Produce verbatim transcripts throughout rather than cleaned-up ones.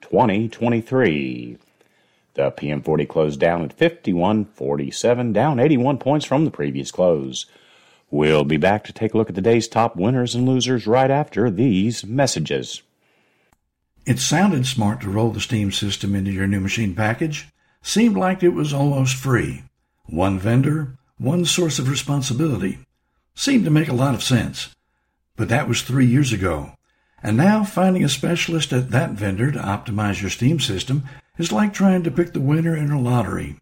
twenty twenty-three. The P M forty closed down at fifty-one forty-seven, down eighty-one points from the previous close. We'll be back to take a look at the day's top winners and losers right after these messages. It sounded smart to roll the steam system into your new machine package. Seemed like it was almost free. One vendor, one source of responsibility. Seemed to make a lot of sense. But that was three years ago. And now finding a specialist at that vendor to optimize your steam system is like trying to pick the winner in a lottery.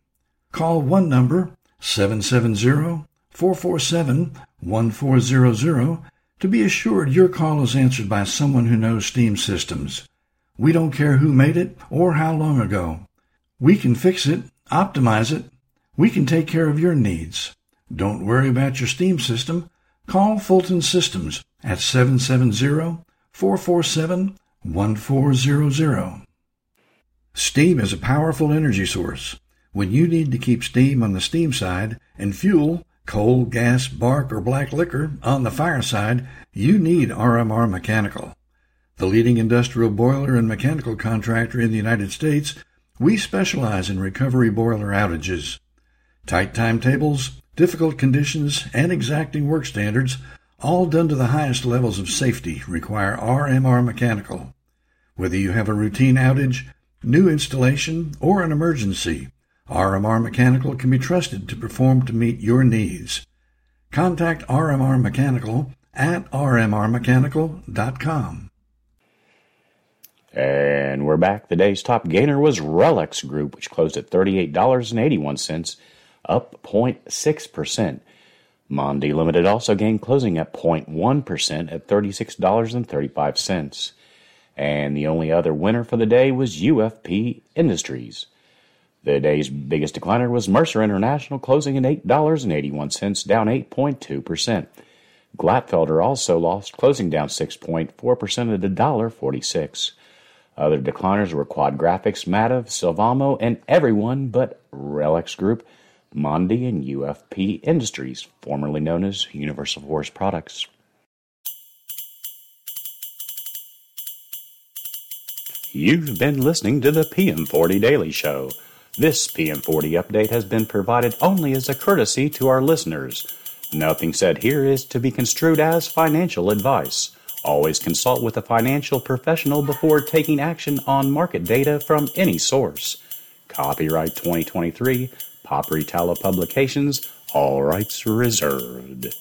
Call one number, seven seven zero, four four seven, one four zero zero, to be assured your call is answered by someone who knows steam systems. We don't care who made it or how long ago. We can fix it, optimize it. We can take care of your needs. Don't worry about your steam system. Call Fulton Systems at seven seven zero, four four seven, one four zero zero. Steam is a powerful energy source. When you need to keep steam on the steam side and fuel, coal, gas, bark, or black liquor on the fire side, you need R M R Mechanical. The leading industrial boiler and mechanical contractor in the United States, we specialize in recovery boiler outages. Tight timetables, difficult conditions, and exacting work standards, all done to the highest levels of safety, require R M R Mechanical. Whether you have a routine outage, new installation, or an emergency, R M R Mechanical can be trusted to perform to meet your needs. Contact R M R Mechanical at r m r mechanical dot com. And we're back. The day's top gainer was R E L X Group, which closed at thirty-eight dollars and eighty-one cents, up zero point six percent. Mondi Limited also gained, closing at zero point one percent at thirty-six dollars and thirty-five cents. And the only other winner for the day was U F P Industries. The day's biggest decliner was Mercer International, closing at eight dollars and eighty-one cents, down eight point two percent. Glatfelter also lost, closing down six point four percent at one dollar and forty-six cents. Other decliners were Quad Graphics, Mativ, Silvamo, and everyone but R E L X Group, Mondi, and U F P Industries, formerly known as Universal Forest Products. You've been listening to the P M forty Daily Show. This P M forty update has been provided only as a courtesy to our listeners. Nothing said here is to be construed as financial advice. Always consult with a financial professional before taking action on market data from any source. Copyright twenty twenty-three, Paperitalo Publications, all rights reserved.